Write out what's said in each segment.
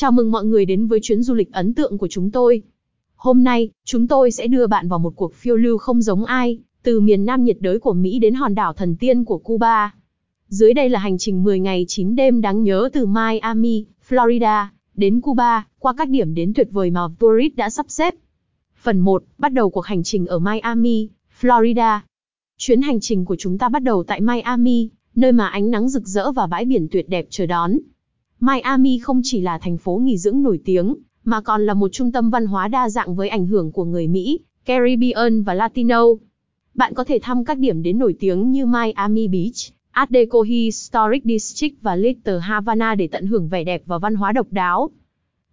Chào mừng mọi người đến với chuyến du lịch ấn tượng của chúng tôi. Hôm nay, chúng tôi sẽ đưa bạn vào một cuộc phiêu lưu không giống ai, từ miền Nam nhiệt đới của Mỹ đến hòn đảo thần tiên của Cuba. Dưới đây là hành trình 10 ngày 9 đêm đáng nhớ từ Miami, Florida, đến Cuba, qua các điểm đến tuyệt vời mà VTourist đã sắp xếp. Phần 1, bắt đầu cuộc hành trình ở Miami, Florida. Chuyến hành trình của chúng ta bắt đầu tại Miami, nơi mà ánh nắng rực rỡ và bãi biển tuyệt đẹp chờ đón. Miami không chỉ là thành phố nghỉ dưỡng nổi tiếng, mà còn là một trung tâm văn hóa đa dạng với ảnh hưởng của người Mỹ, Caribbean và Latino. Bạn có thể thăm các điểm đến nổi tiếng như Miami Beach, Art Deco Historic District và Little Havana để tận hưởng vẻ đẹp và văn hóa độc đáo.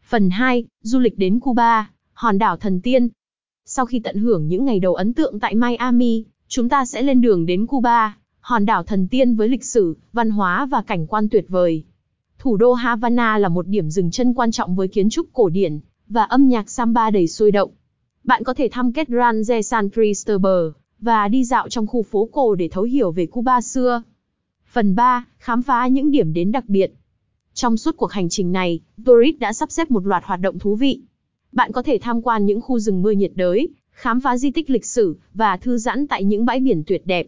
Phần 2, du lịch đến Cuba, hòn đảo thần tiên. Sau khi tận hưởng những ngày đầu ấn tượng tại Miami, chúng ta sẽ lên đường đến Cuba, hòn đảo thần tiên với lịch sử, văn hóa và cảnh quan tuyệt vời. Thủ đô Havana là một điểm dừng chân quan trọng với kiến trúc cổ điển và âm nhạc samba đầy sôi động. Bạn có thể thăm Catedral San Cristobal và đi dạo trong khu phố cổ để thấu hiểu về Cuba xưa. Phần 3, khám phá những điểm đến đặc biệt. Trong suốt cuộc hành trình này, VTourist đã sắp xếp một loạt hoạt động thú vị. Bạn có thể tham quan những khu rừng mưa nhiệt đới, khám phá di tích lịch sử và thư giãn tại những bãi biển tuyệt đẹp.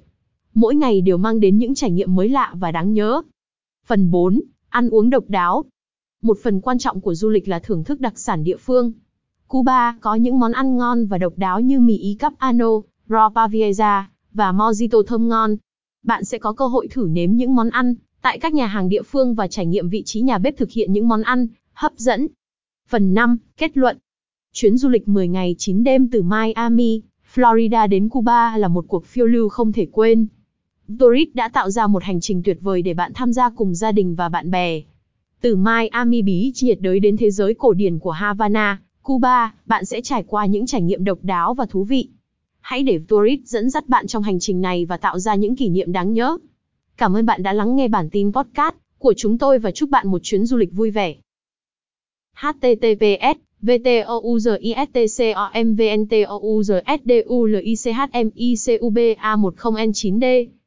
Mỗi ngày đều mang đến những trải nghiệm mới lạ và đáng nhớ. Phần 4, ăn uống độc đáo. Một phần quan trọng của du lịch là thưởng thức đặc sản địa phương. Cuba có những món ăn ngon và độc đáo như mì ý Capano, Ropa Vieja và mojito thơm ngon. Bạn sẽ có cơ hội thử nếm những món ăn tại các nhà hàng địa phương và trải nghiệm vị trí nhà bếp thực hiện những món ăn hấp dẫn. Phần 5, kết luận. Chuyến du lịch 10 ngày 9 đêm từ Miami, Florida đến Cuba là một cuộc phiêu lưu không thể quên. VTourist đã tạo ra một hành trình tuyệt vời để bạn tham gia cùng gia đình và bạn bè. Từ Miami Beach nhiệt đới đến thế giới cổ điển của Havana, Cuba, bạn sẽ trải qua những trải nghiệm độc đáo và thú vị. Hãy để VTourist dẫn dắt bạn trong hành trình này và tạo ra những kỷ niệm đáng nhớ. Cảm ơn bạn đã lắng nghe bản tin podcast của chúng tôi và chúc bạn một chuyến du lịch vui vẻ. https://vtouristcomvntouristdulicchmicuba10n9d